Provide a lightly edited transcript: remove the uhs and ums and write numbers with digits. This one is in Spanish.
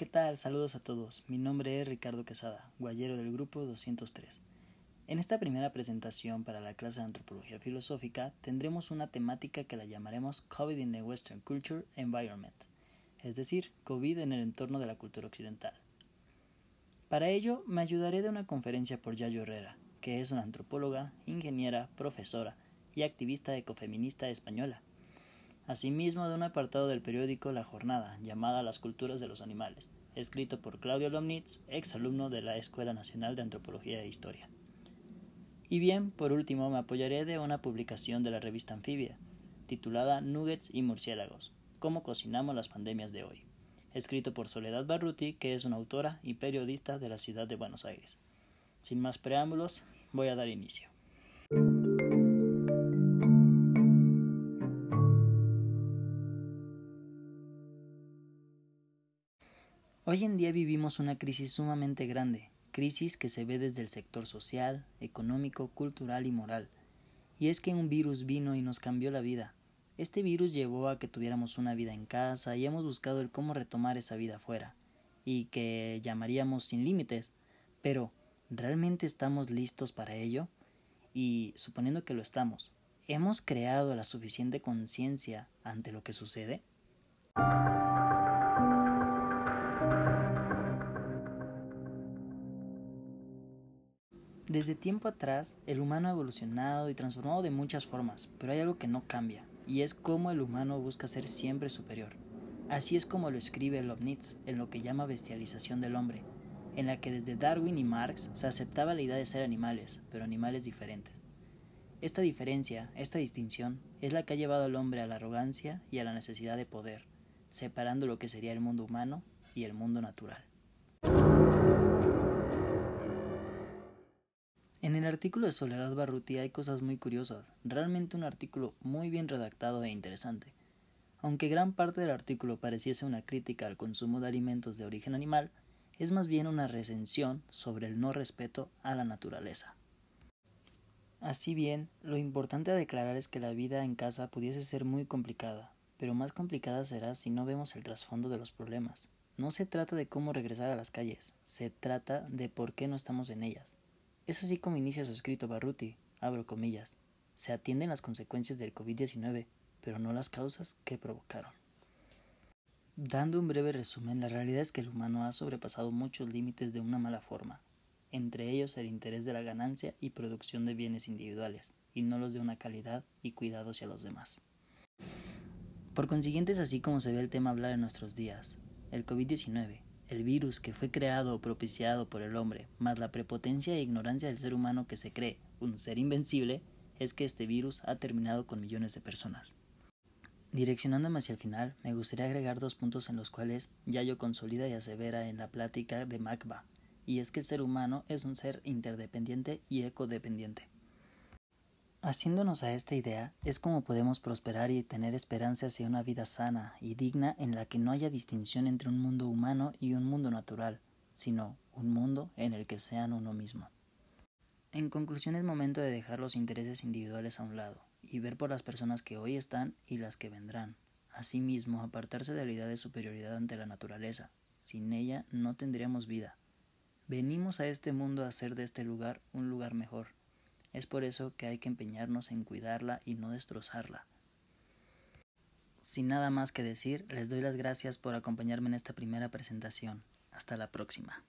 ¿qué tal? Saludos a todos. Mi nombre es Ricardo Quesada, guayero del grupo 203. En esta primera presentación para la clase de Antropología Filosófica tendremos una temática que la llamaremos COVID in the Western Culture Environment, es decir, COVID en el entorno de la cultura occidental. Para ello, me ayudaré de una conferencia por Yayo Herrera, que es una antropóloga, ingeniera, profesora y activista ecofeminista española. Asimismo, de un apartado del periódico La Jornada, llamada Las Culturas de los Animales, escrito por Claudio Lomnitz, exalumno de la Escuela Nacional de Antropología e Historia. Y bien, por último, me apoyaré de una publicación de la revista Anfibia, titulada Nuggets y murciélagos, cómo cocinamos las pandemias de hoy, escrito por Soledad Barruti, que es una autora y periodista de la ciudad de Buenos Aires. Sin más preámbulos, voy a dar inicio. Hoy en día vivimos una crisis sumamente grande, crisis que se ve desde el sector social, económico, cultural y moral. Y es que un virus vino y nos cambió la vida. Este virus llevó a que tuviéramos una vida en casa y hemos buscado el cómo retomar esa vida afuera, y que llamaríamos sin límites. Pero, ¿realmente estamos listos para ello? Y, suponiendo que lo estamos, ¿hemos creado la suficiente conciencia ante lo que sucede? Desde tiempo atrás, el humano ha evolucionado y transformado de muchas formas, pero hay algo que no cambia, y es cómo el humano busca ser siempre superior. Así es como lo escribe Lomnitz en lo que llama bestialización del hombre, en la que desde Darwin y Marx se aceptaba la idea de ser animales, pero animales diferentes. Esta diferencia, esta distinción, es la que ha llevado al hombre a la arrogancia y a la necesidad de poder, separando lo que sería el mundo humano y el mundo natural. En el artículo de Soledad Barruti hay cosas muy curiosas, realmente un artículo muy bien redactado e interesante. Aunque gran parte del artículo pareciese una crítica al consumo de alimentos de origen animal, es más bien una recensión sobre el no respeto a la naturaleza. Así bien, lo importante a declarar es que la vida en casa pudiese ser muy complicada, pero más complicada será si no vemos el trasfondo de los problemas. No se trata de cómo regresar a las calles, se trata de por qué no estamos en ellas. Es así como inicia su escrito Barruti, abro comillas, se atienden las consecuencias del COVID-19, pero no las causas que provocaron. Dando un breve resumen, la realidad es que el humano ha sobrepasado muchos límites de una mala forma, entre ellos el interés de la ganancia y producción de bienes individuales, y no los de una calidad y cuidado hacia los demás. Por consiguiente, es así como se ve el tema hablar en nuestros días, el COVID-19. El virus que fue creado o propiciado por el hombre, más la prepotencia e ignorancia del ser humano que se cree un ser invencible, es que este virus ha terminado con millones de personas. Direccionándome hacia el final, me gustaría agregar dos puntos en los cuales Yayo consolida y asevera en la plática de Macba, y es que el ser humano es un ser interdependiente y ecodependiente. Haciéndonos a esta idea, es como podemos prosperar y tener esperanza hacia una vida sana y digna en la que no haya distinción entre un mundo humano y un mundo natural, sino un mundo en el que sean uno mismo. En conclusión, es momento de dejar los intereses individuales a un lado y ver por las personas que hoy están y las que vendrán. Asimismo, apartarse de la idea de superioridad ante la naturaleza. Sin ella no tendríamos vida. Venimos a este mundo a hacer de este lugar un lugar mejor. Es por eso que hay que empeñarnos en cuidarla y no destrozarla. Sin nada más que decir, les doy las gracias por acompañarme en esta primera presentación. Hasta la próxima.